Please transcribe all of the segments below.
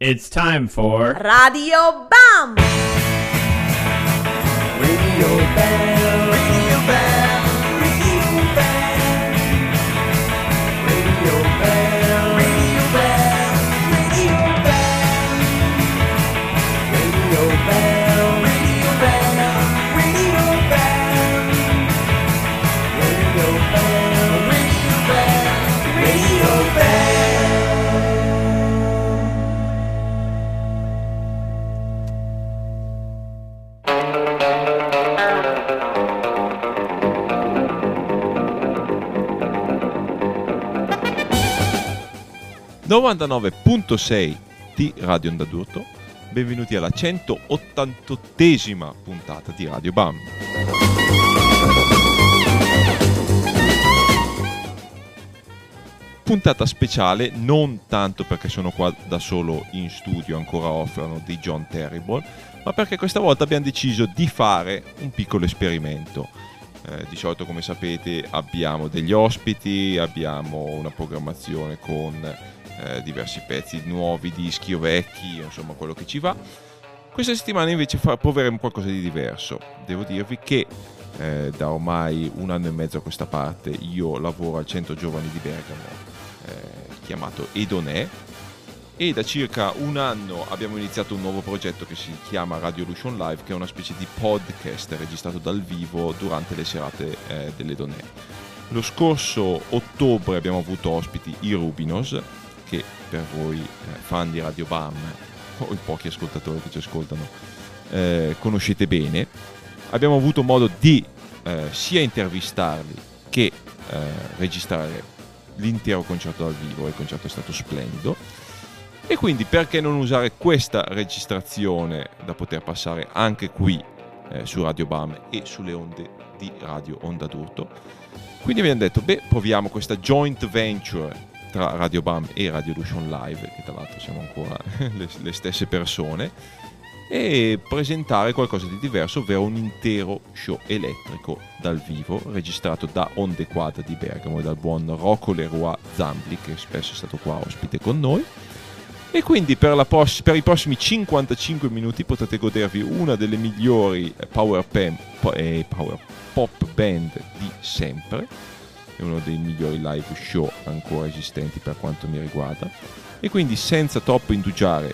It's time for Radio BAM! Radio BAM! Radio BAM! Radio BAM! Radio BAM! Radio BAM! Radio BAM! Radio BAM! Radio BAM! Radio BAM! Radio BAM! Radio BAM! Radio BAM! ...99.6 di Radio Onda d'Urto, benvenuti alla 188esima puntata di Radio BAM. Puntata speciale, non tanto perché sono qua da solo in studio, ancora offrono di John Terrible, ma perché questa volta abbiamo deciso di fare un piccolo esperimento. Di solito, come sapete, abbiamo degli ospiti, abbiamo una programmazione con... diversi pezzi nuovi, dischi o vecchi, insomma quello che ci va. Questa settimana invece proveremo qualcosa di diverso. Devo dirvi che da ormai un anno e mezzo a questa parte io lavoro al centro giovani di Bergamo, chiamato Edonè, e da circa un anno abbiamo iniziato un nuovo progetto che si chiama Radiolution Live, che è una specie di podcast registrato dal vivo durante le serate dell'Edonè. Lo scorso ottobre abbiamo avuto ospiti i Rubinos, che per voi fan di Radio BAM o i pochi ascoltatori che ci ascoltano conoscete bene. Abbiamo avuto modo di sia intervistarli che registrare l'intero concerto dal vivo, e il concerto è stato splendido, e quindi perché non usare questa registrazione da poter passare anche qui su Radio BAM e sulle onde di Radio Onda d'Urto. Quindi abbiamo detto, proviamo questa joint venture tra Radio BAM e Radiolution Live, che tra l'altro siamo ancora le stesse persone, e presentare qualcosa di diverso, ovvero un intero show elettrico dal vivo registrato da Onda Quadra di Bergamo e dal buon Rocco Leroy Zambli, che spesso è stato qua ospite con noi. E quindi per i prossimi 55 minuti potete godervi una delle migliori power pop band di sempre. È uno dei migliori live show ancora esistenti per quanto mi riguarda, e quindi senza troppo indugiare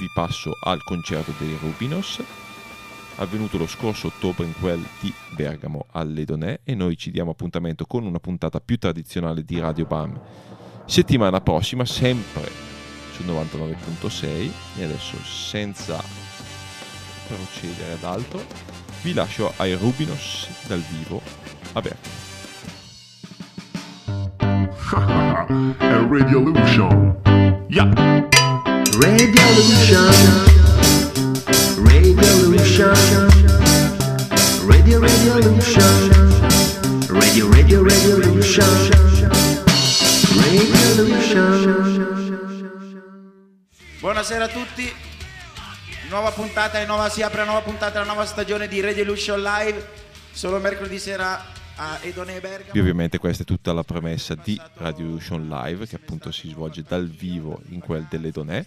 vi passo al concerto dei Rubinos, avvenuto lo scorso ottobre in quel di Bergamo all'Edonè, e noi ci diamo appuntamento con una puntata più tradizionale di Radio BAM settimana prossima, sempre su 99.6. e adesso, senza procedere ad altro, vi lascio ai Rubinos dal vivo. Vabbè. Radiolution. Yeah. Radiolution. Radiolution. Radiolution. Radiolution. Radiolution. Buonasera a tutti. Nuova puntata e nuova, si apre la nuova puntata, la nuova stagione di Radiolution Live. Solo mercoledì sera a Edonè Bergamo. E ovviamente questa è tutta la premessa di Radiolution Live, che appunto si svolge dal vivo in quel dell'Edonè.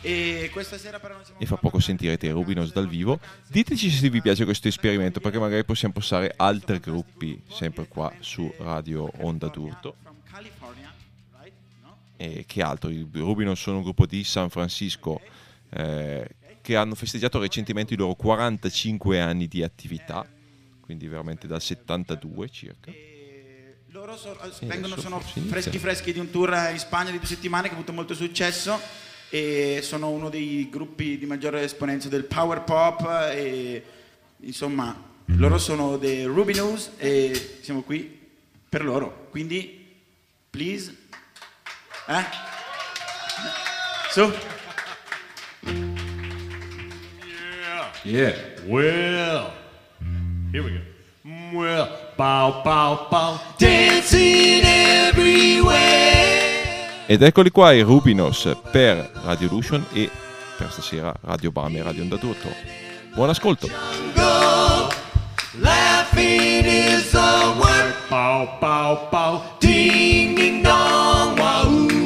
E questa sera però non siamo, e fra poco sentirete i Rubinos dal vivo. Diteci se vi piace questo esperimento, perché magari possiamo passare altri gruppi sempre qua su Radio Onda d'Urto. E che altro? I Rubinos sono un gruppo di San Francisco che hanno festeggiato recentemente i loro 45 anni di attività, quindi veramente dal 72 circa. E loro sono freschi di un tour in Spagna di 2 settimane che ha avuto molto successo, e sono uno dei gruppi di maggiore esponenza del power pop, e insomma loro sono The Rubinos e siamo qui per loro, quindi please su yeah, well, here we go. Well, pow, pow, pow, dancing everywhere. Ed eccoli qua i Rubinos per Radiolution e per stasera Radio BAM e Radio Onda d'Urto. Buon ascolto. Laughing is a word. Pow, pow, pow, ding, ding, dong, wahoo.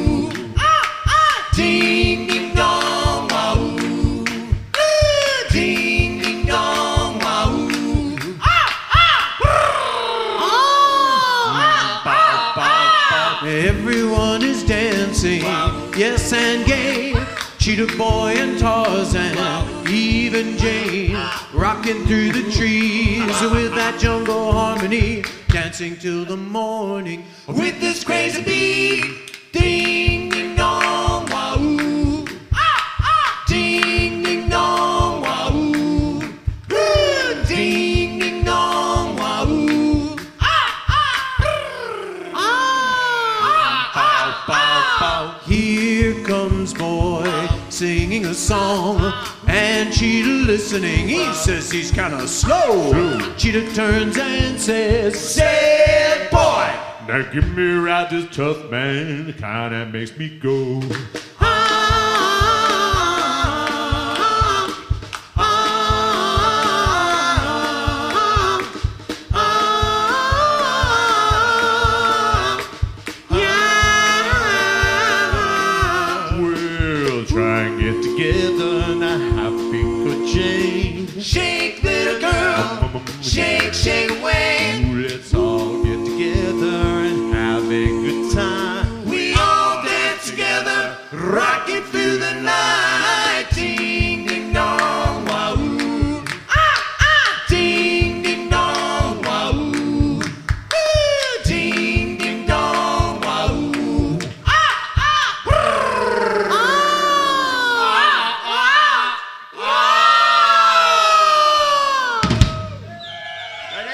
Everyone is dancing, wow. Yes, and gay. Cheetah Boy and Tarzan, wow. Even Jane, rocking through the trees with that jungle harmony, dancing till the morning with this crazy beat. Ding ding dong, wahoo! Ah, ah. Ding ding dong, wahoo! Woo! Ding ding dong, wahoo! Ah, ah. Ah, ah, ah, ah. Here comes Boy singing a song, and Cheetah listening. He says he's kind of slow. Cheetah turns and says, "Sad boy. Now give me a ride, this tough man kinda makes me go." We'll try and get together and I think a change. Shake, little girl, shake, shake away. Ooh, let's all get together. Rockin' through the night, ding ding dong, wahoo! Ah ah! Ding ding dong, wahoo! Woo! Ding ding dong, wahoo! Ah ah! Brrr. Ah ah! Ah! Ah! Ah!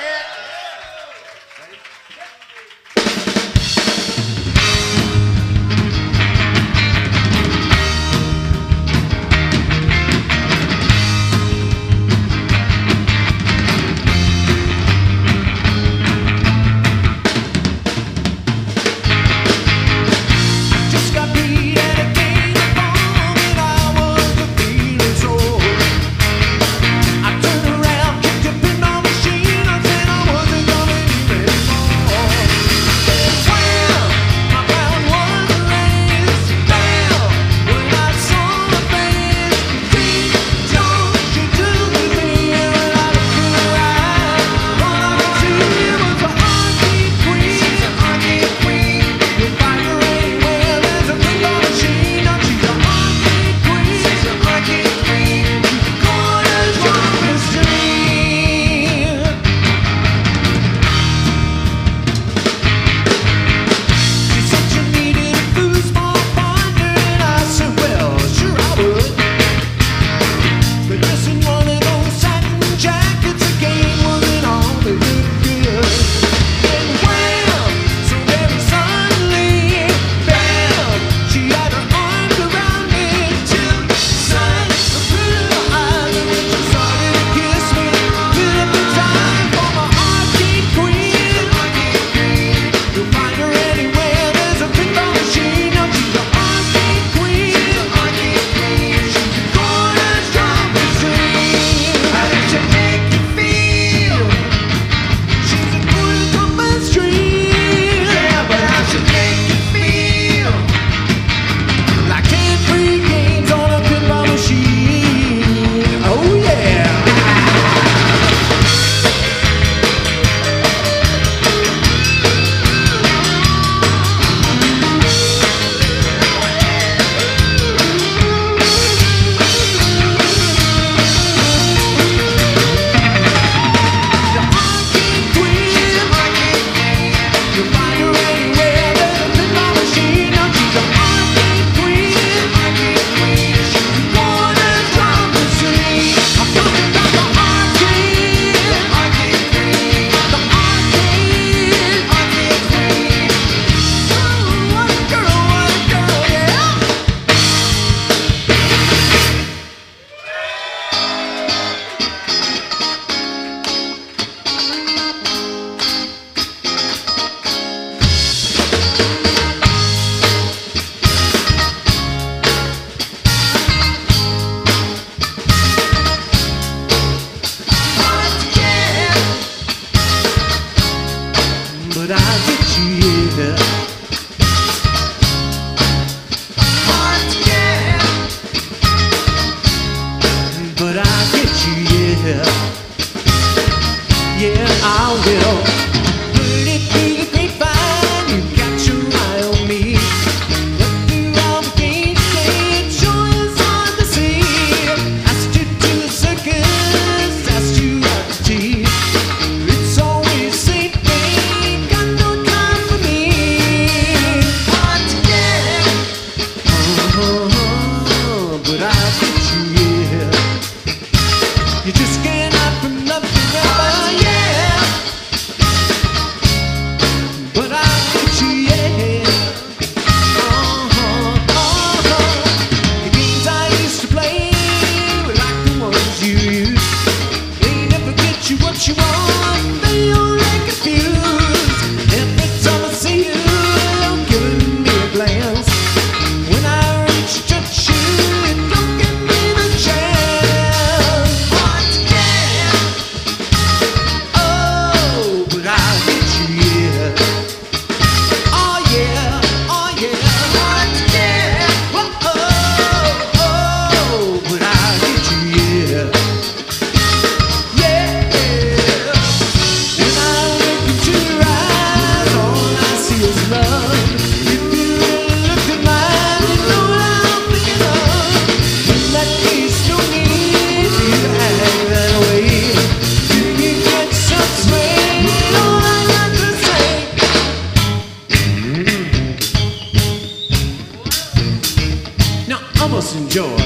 once enjoy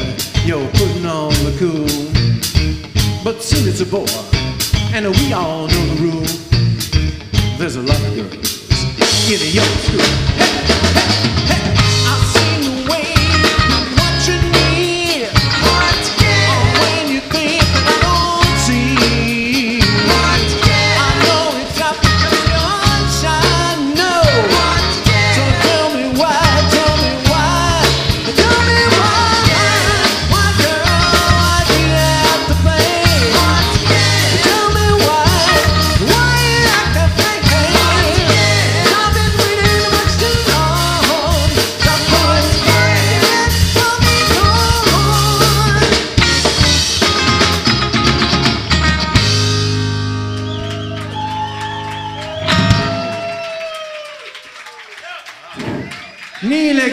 your putting on the cool. But soon it's a bore, and we all know the rule. There's a lot of girls in a young school. Hey, hey.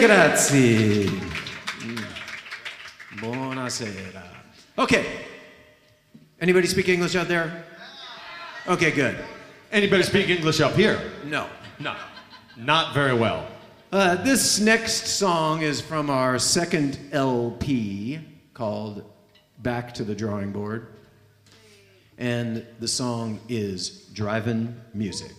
Grazie, buonasera. Okay, anybody speak English out there? Okay, good. Anybody speak English up here? No, no, not very well. This next song is from our second LP called Back to the Drawing Board, and the song is Drivin' Music.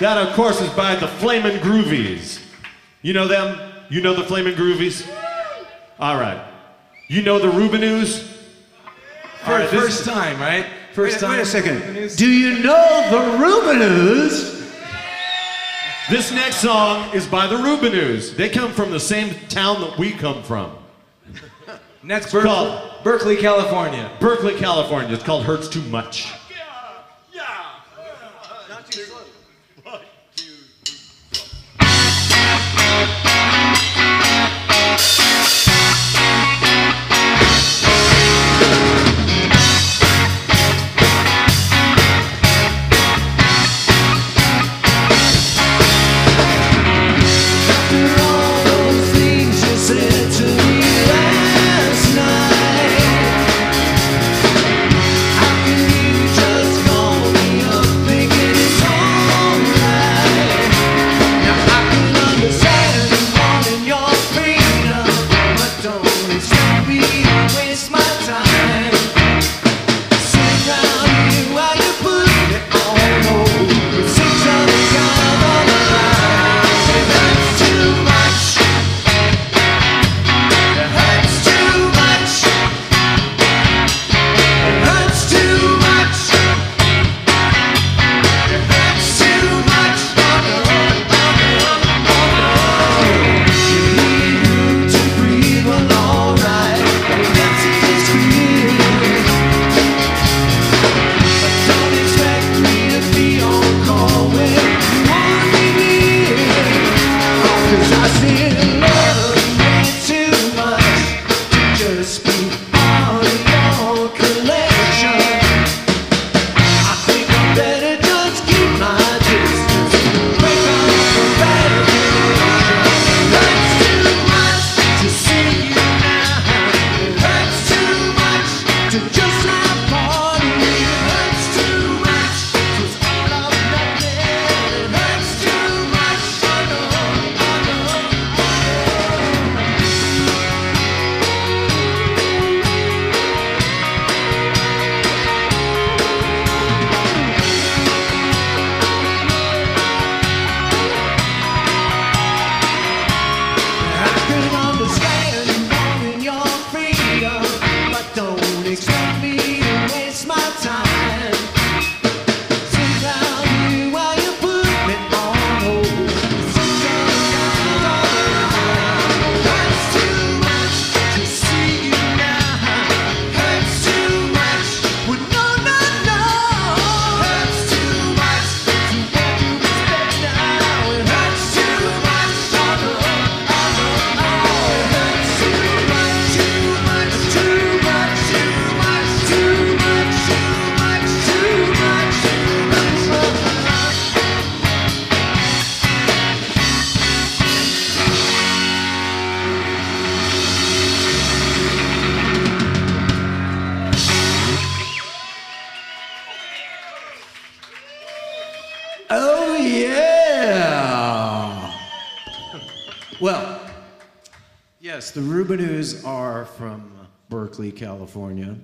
That, of course, is by the Flamin' Groovies. You know them? You know the Flamin' Groovies? All right. You know the Rubinos? Right, first time, right? First time. Wait a second. Do you know the Rubinos? This next song is by the Rubinos. They come from the same town that we come from. Next, Berkeley, California. Berkeley, California. It's called Hurts Too Much. Yes, the Rubinos are from Berkeley, California.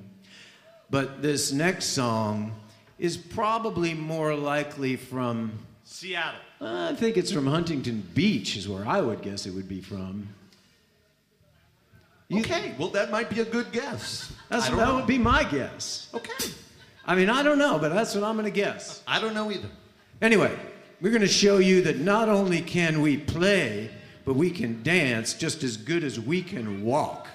But this next song is probably more likely from... Seattle. I think it's from Huntington Beach is where I would guess it would be from. Okay, well, that might be a good guess. That would be my guess. Okay. I mean, I don't know, but that's what I'm going to guess. I don't know either. Anyway, we're going to show you that not only can we play, but we can dance just as good as we can walk.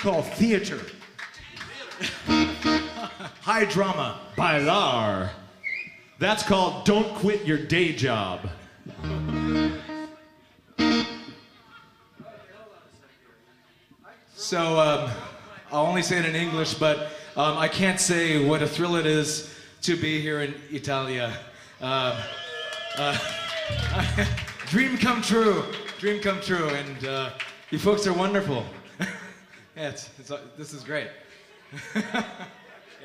Call theater. High drama. Bailar. That's called don't quit your day job. So I'll only say it in English, but I can't say what a thrill it is to be here in Italia. Dream come true. Dream come true. And you folks are wonderful. Yeah, this is great. Yeah,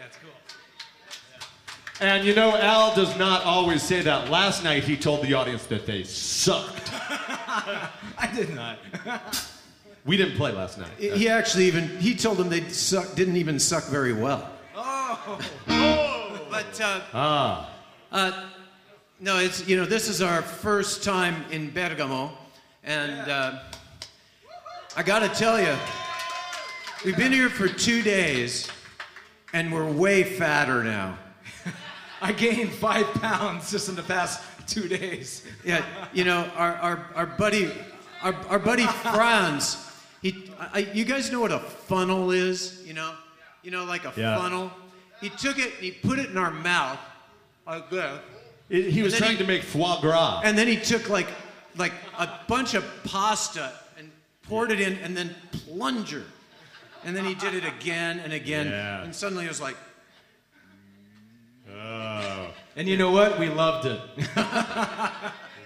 it's cool. Yeah. And you know, Al does not always say that. Last night he told the audience that they sucked. I did not. We didn't play last night. He actually he told them they didn't even suck very well. Oh. Oh. But no, it's, you know, this is our first time in Bergamo, and I gotta tell you. We've been here for 2 days, and we're way fatter now. I gained 5 pounds just in the past 2 days. Yeah, you know, our buddy Franz. You guys know what a funnel is, you know? You know, like a funnel. He took it and he put it in our mouth. Like this. He was trying to make foie gras. And then he took like a bunch of pasta and poured it in, and then plunger. And then he did it again and again, and suddenly it was like... Oh. And you know what? We loved it.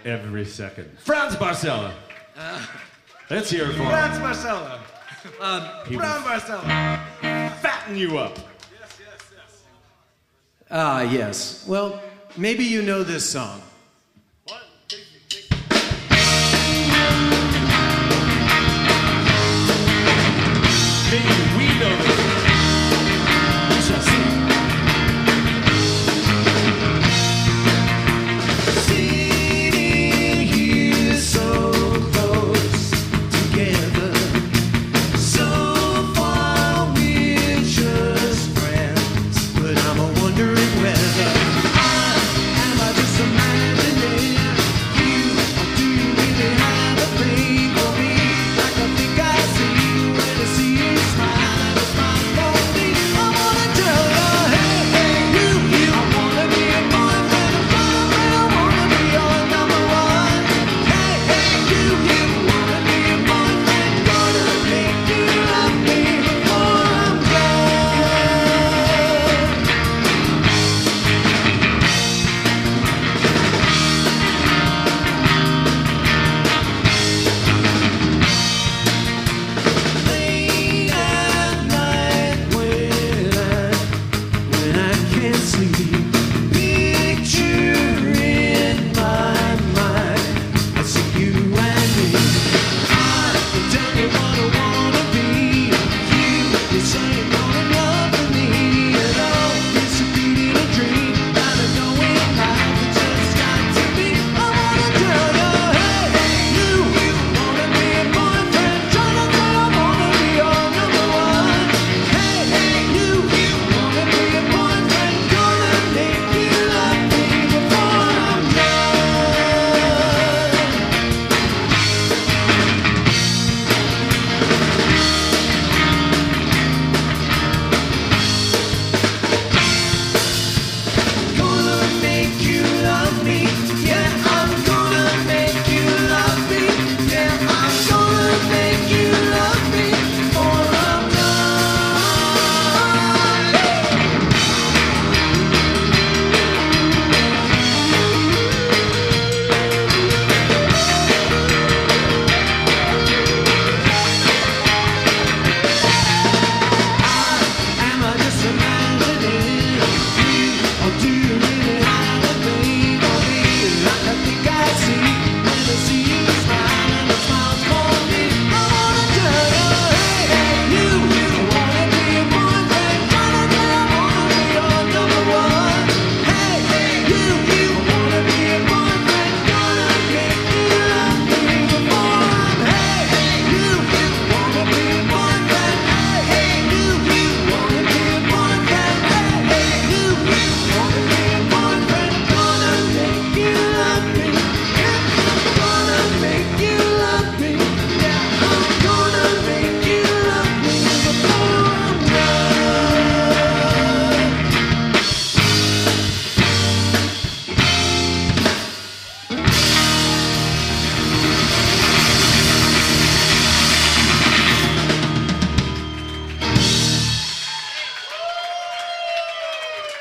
Every second. Franz Barcella. Let's hear it for him. Franz Barcella. Franz Barcella. Fatten you up. Yes, yes, yes. Ah, yes. Well, maybe you know this song. Wondering whether I am just a man.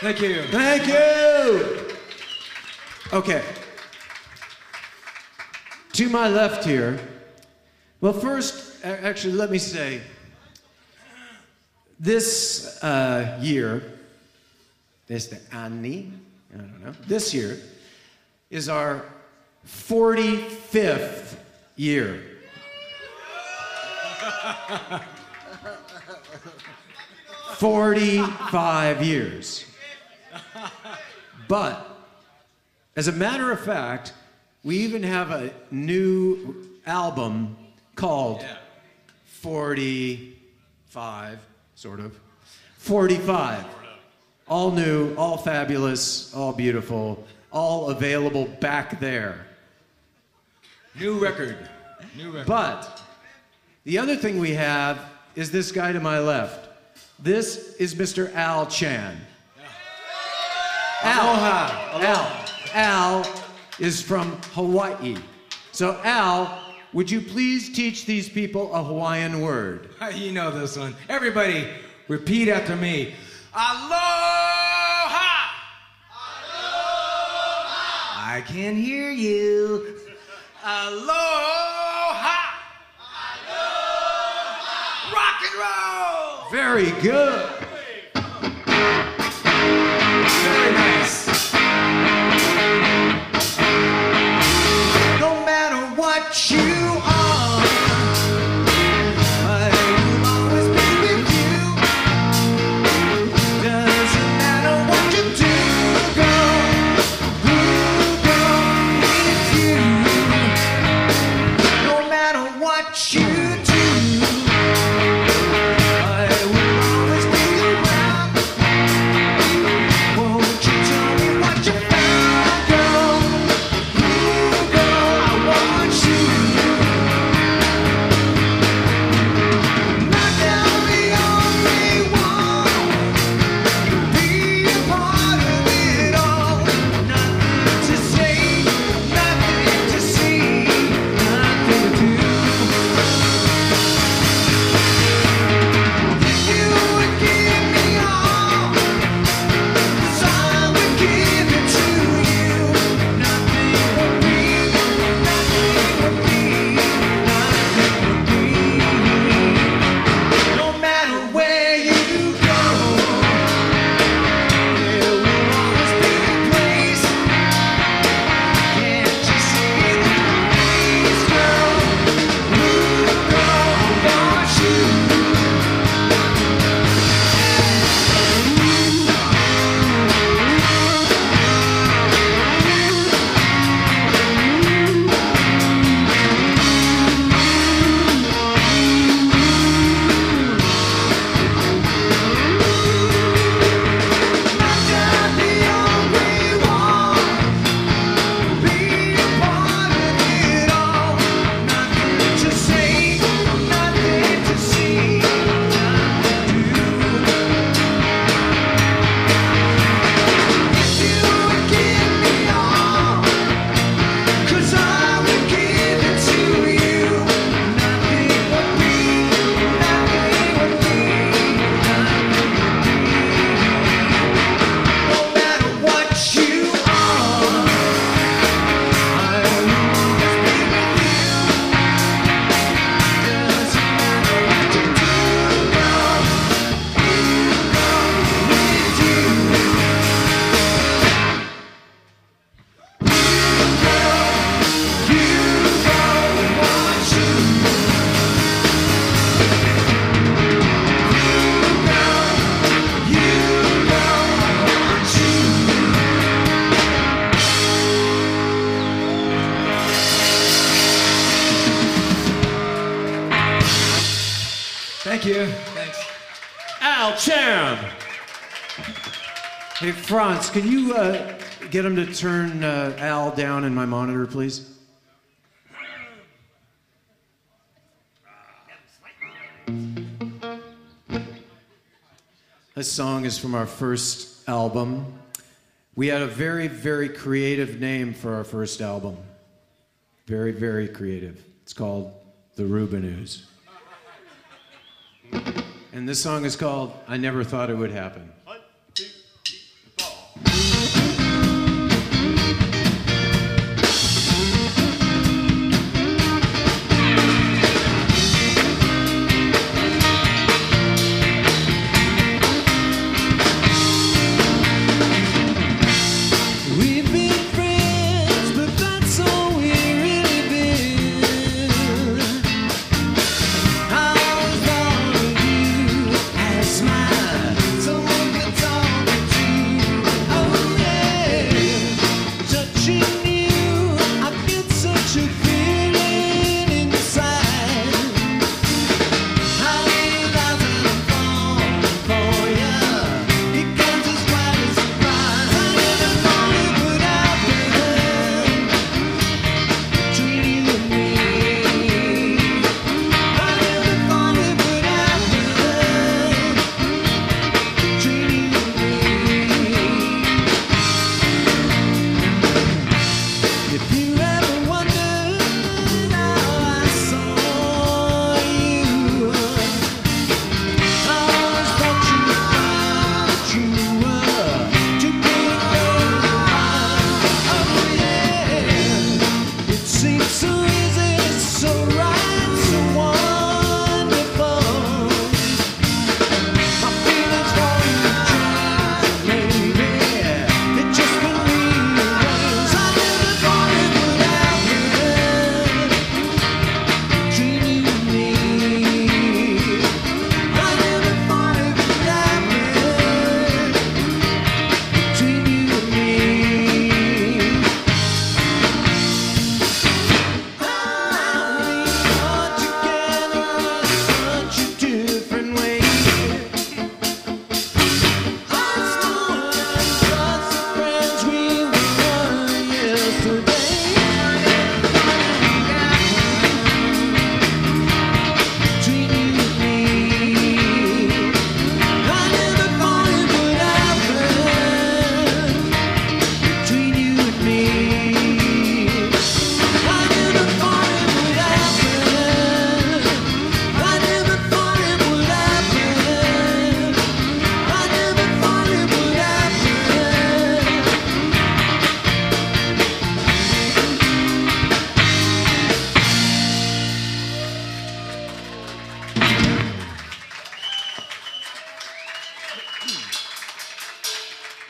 Thank you. Thank you. Okay. To my left here, well, first, actually, let me say, this year, this year is our 45th year. Yeah. 45 years. But as a matter of fact, we even have a new album called 45, sort of, 45. All new, all fabulous, all beautiful, all available back there. New record. New record. But the other thing we have is this guy to my left. This is Mr. Al Chan. Aloha. Al. Al is from Hawaii. So Al, would you please teach these people a Hawaiian word? You know this one. Everybody, repeat after me. Aloha! Aloha! I can hear you. Aloha! Aloha! Rock and roll! Very good. Very nice. No matter what you Franz, can you get him to turn Al down in my monitor, please? This song is from our first album. We had a very, very creative name for our first album. Very, very creative. It's called The Rubinos. And this song is called I Never Thought It Would Happen.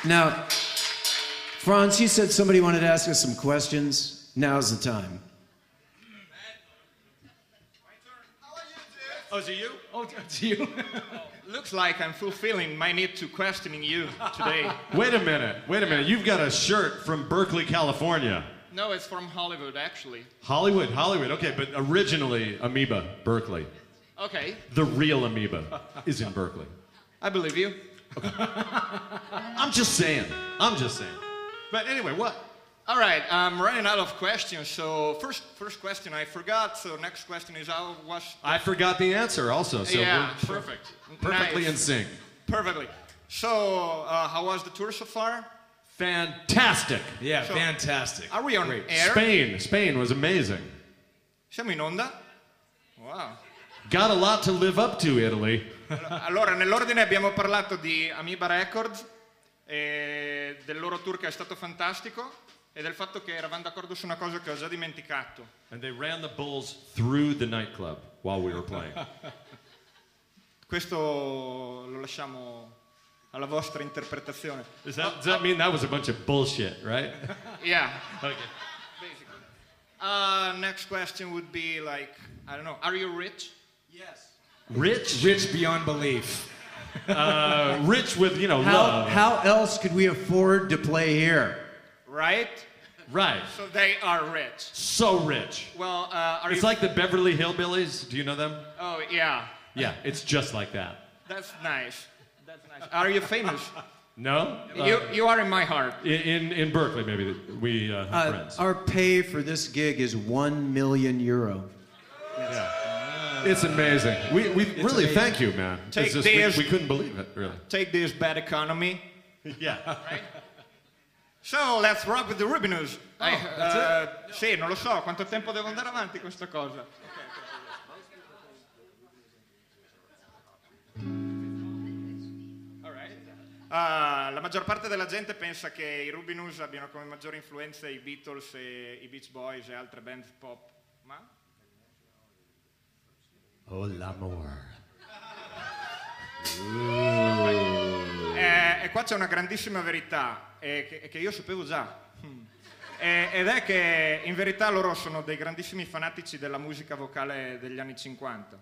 Now, Franz, you said somebody wanted to ask us some questions. Now's the time. Oh, is it you? Oh, it's you. Looks like I'm fulfilling my need to questioning you today. Wait a minute. Wait a minute. You've got a shirt from Berkeley, California. No, it's from Hollywood, actually. Hollywood, Hollywood. Okay, but originally Amoeba, Berkeley. Okay. The real Amoeba is in Berkeley. I believe you. Okay. I'm just saying. I'm just saying. But anyway, what? All right, I'm running out of questions, so first question I forgot, so next question is how was... I forgot the answer also, so yeah, perfect. Perfectly nice. In sync. Perfectly. So, how was the tour so far? Fantastic. Yeah, so, fantastic. Are we on air? Spain was amazing. Siamo in onda? Wow. Got a lot to live up to, Italy. Allora, nell'ordine abbiamo parlato di Amoeba Records, e del loro tour che è stato fantastico. E del fatto che eravamo d'accordo su una cosa che ho già dimenticato. And they ran the bulls through the nightclub while we were playing. Questo lo lasciamo alla vostra interpretazione. Does that mean that was a bunch of bullshit, right? Yeah. Okay. Basically. Next question would be like, I don't know, are you rich? Yes. Rich? Rich beyond belief. Rich with, you know, love. How else could we afford to play here? Right? Right. So they are rich. So rich. Well, it's like the Beverly Hillbillies. Do you know them? Oh, yeah. Yeah, it's just like that. That's nice. That's nice. Are you famous? No. You are in my heart. In Berkeley, maybe. We have friends. Our pay for this gig is €1 million. Yes. Yeah. It's amazing. We it's really amazing. Thank you, man. Take just, this, we couldn't believe it, really. Take this bad economy. Yeah. Right? So, let's rock with the Rubinos. Oh, that's it? Sì, non lo so, quanto tempo devo andare avanti questa cosa? All right. La maggior parte della gente pensa che i Rubinos abbiano come maggiore influenza i Beatles, e i Beach Boys e altre band pop, ma? Oh, l'amore. E qua c'è una grandissima verità. Che io sapevo già ed è che in verità loro sono dei grandissimi fanatici della musica vocale degli anni 50.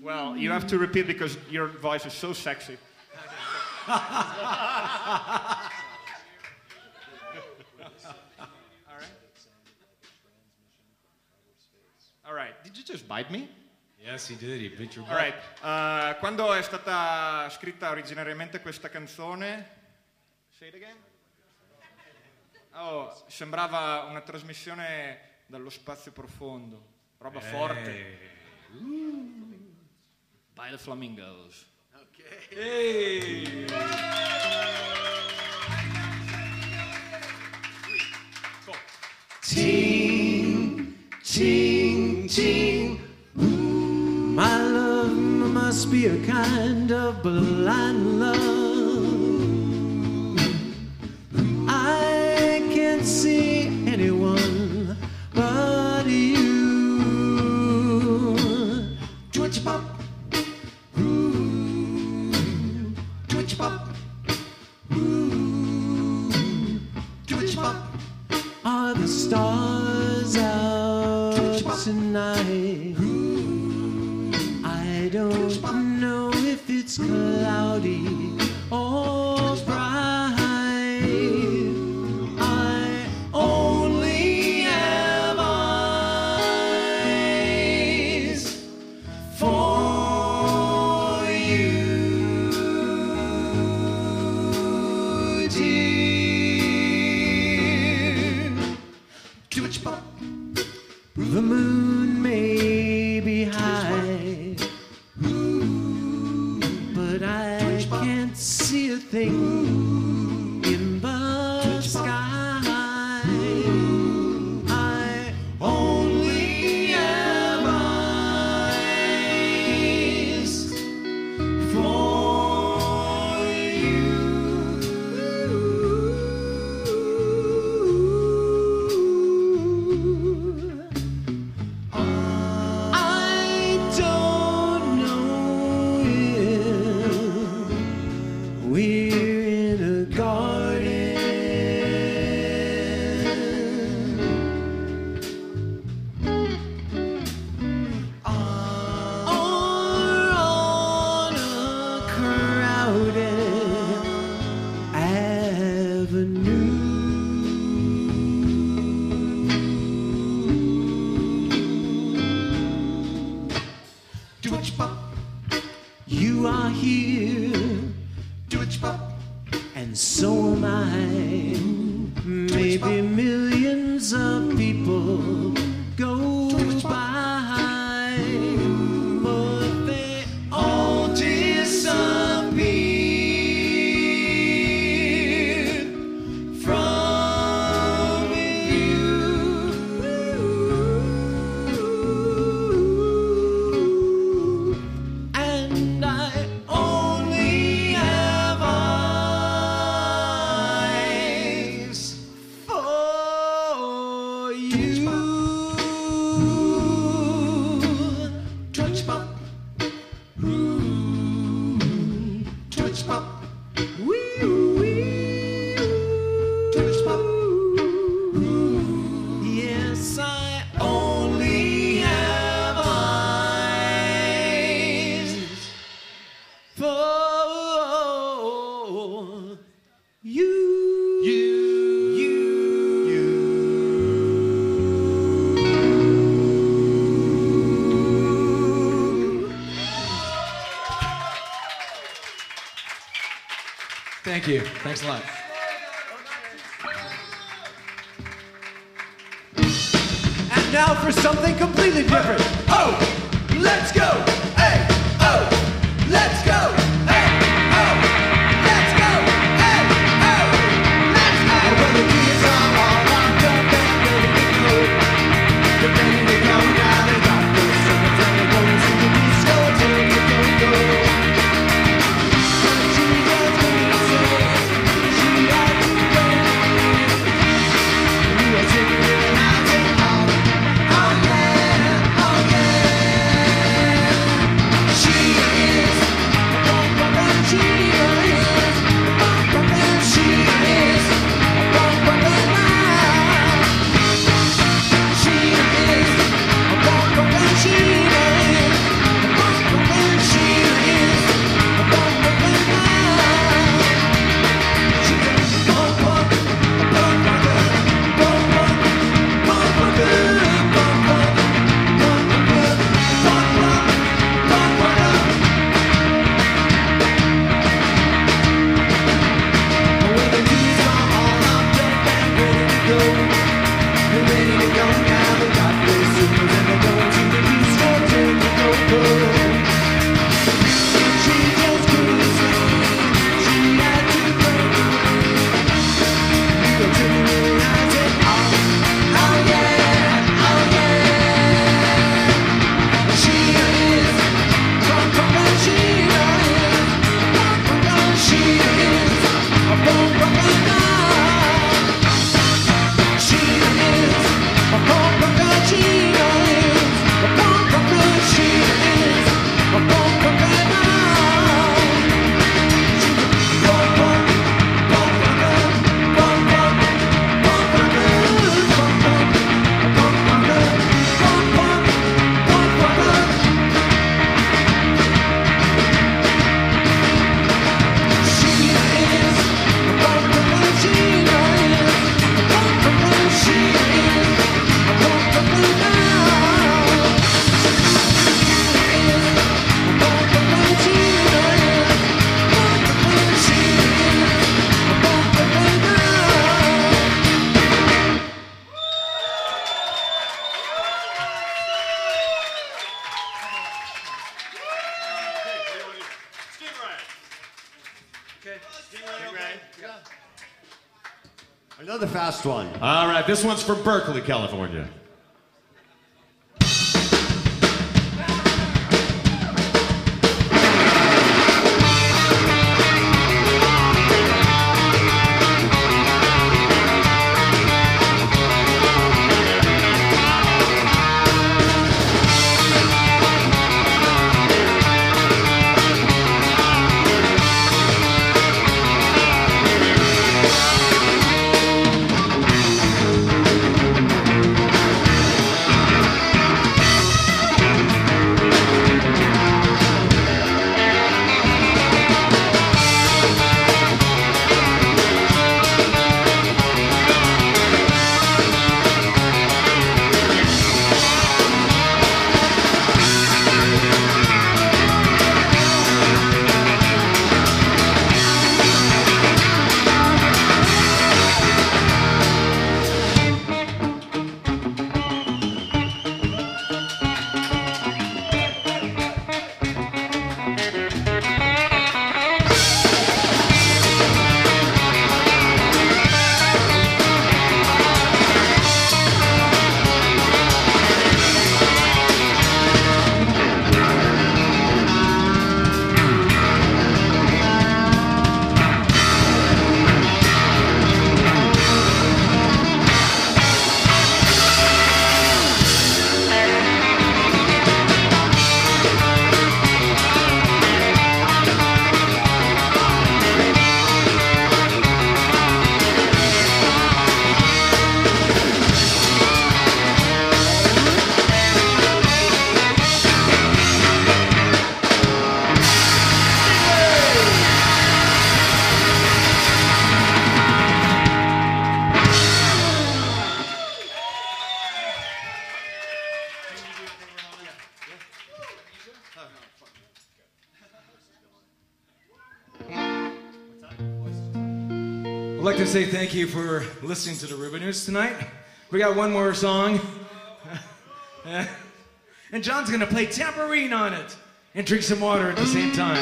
Well, you have to repeat because your voice is so sexy. All right, did you just bite me? Yes, he did. He beat your butt. All right. Quando è stata scritta originariamente questa canzone? Say it again? Oh, sembrava una trasmissione dallo spazio profondo, roba forte. By the Flamingos. Okay. Hey. Ting, ting, ting. My love must be a kind of blind love. I can't see anyone but you. Twitch pop, ooh. Twitch pop, ooh. Twitch pop. Are the stars out tonight? I don't know if it's cloudy or bright. I only have eyes for you, dear. Too much pop. The moon may be high. See a thing in the sky. I only have eyes for you. Maybe millions of people go by, but they all disappear from you, and I only have eyes for you. Yes, I only have eyes for you. Thank you. Thanks a lot. And now for something completely different. Oh, let's go. Hey, oh, let's go. Hey, oh, let's go. Hey, oh, let's go. When the kids are all locked up and ready to go, they're ready to go now. They rock those suckers and they're going to the disco till they don't go. But she does what she has to go. We are sitting here and I take all. Oh yeah, oh yeah. She is a bum bum and she is a bum bum and she is a bum bum and I. She is a bum bum and she is a bum bum and she is a bum bum and I. She is a bum bum, a bum bum girl, bum bum, bum bum girl, bum bum, bum bum girl, bum bum, bum bum girl. When the kids are all locked up and ready to go, they're ready to go now. They got their supers and they're going to the disco till they don't go. She just couldn't stay. She had to go. We go to the moon and I say, oh, oh yeah, oh yeah. She is bum bum and she is bum bum and she is a bum bum and I. She is a bum bum and she is a bum bum and she is a bum bum and I. Another fast one. All right, this one's from Berkeley, California. to say thank you for listening to the Rubinos tonight. We got one more song. And John's going to play tambourine on it and drink some water at the same time.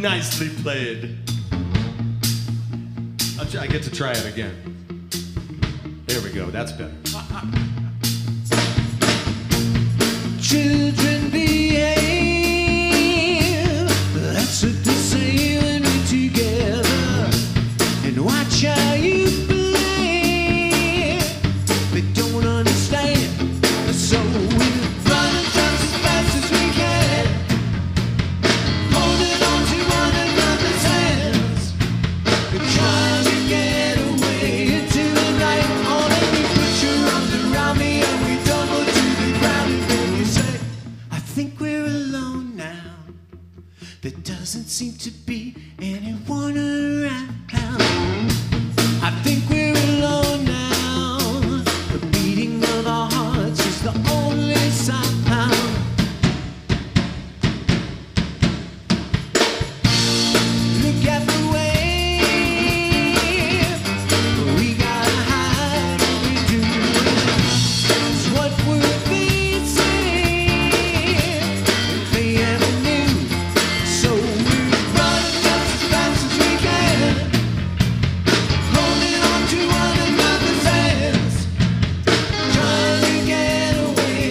Nicely played. I get to try it again. There we go, that's better. Children behave, that's what they say when we're together. And watch how you play, they don't understand, so we'll doesn't seem to be anyone around. I think we're alone now. The beating of our hearts is the only sound. Look at the way we gotta hide what we do. It's what we're facing. They haven't. To one another's hands, trying to get away.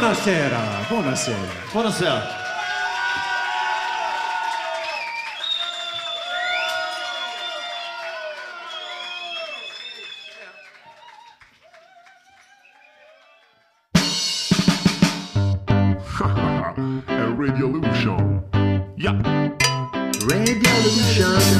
Buonasera, buonasera. Buonasera. Radiolution. Yeah. Radiolution.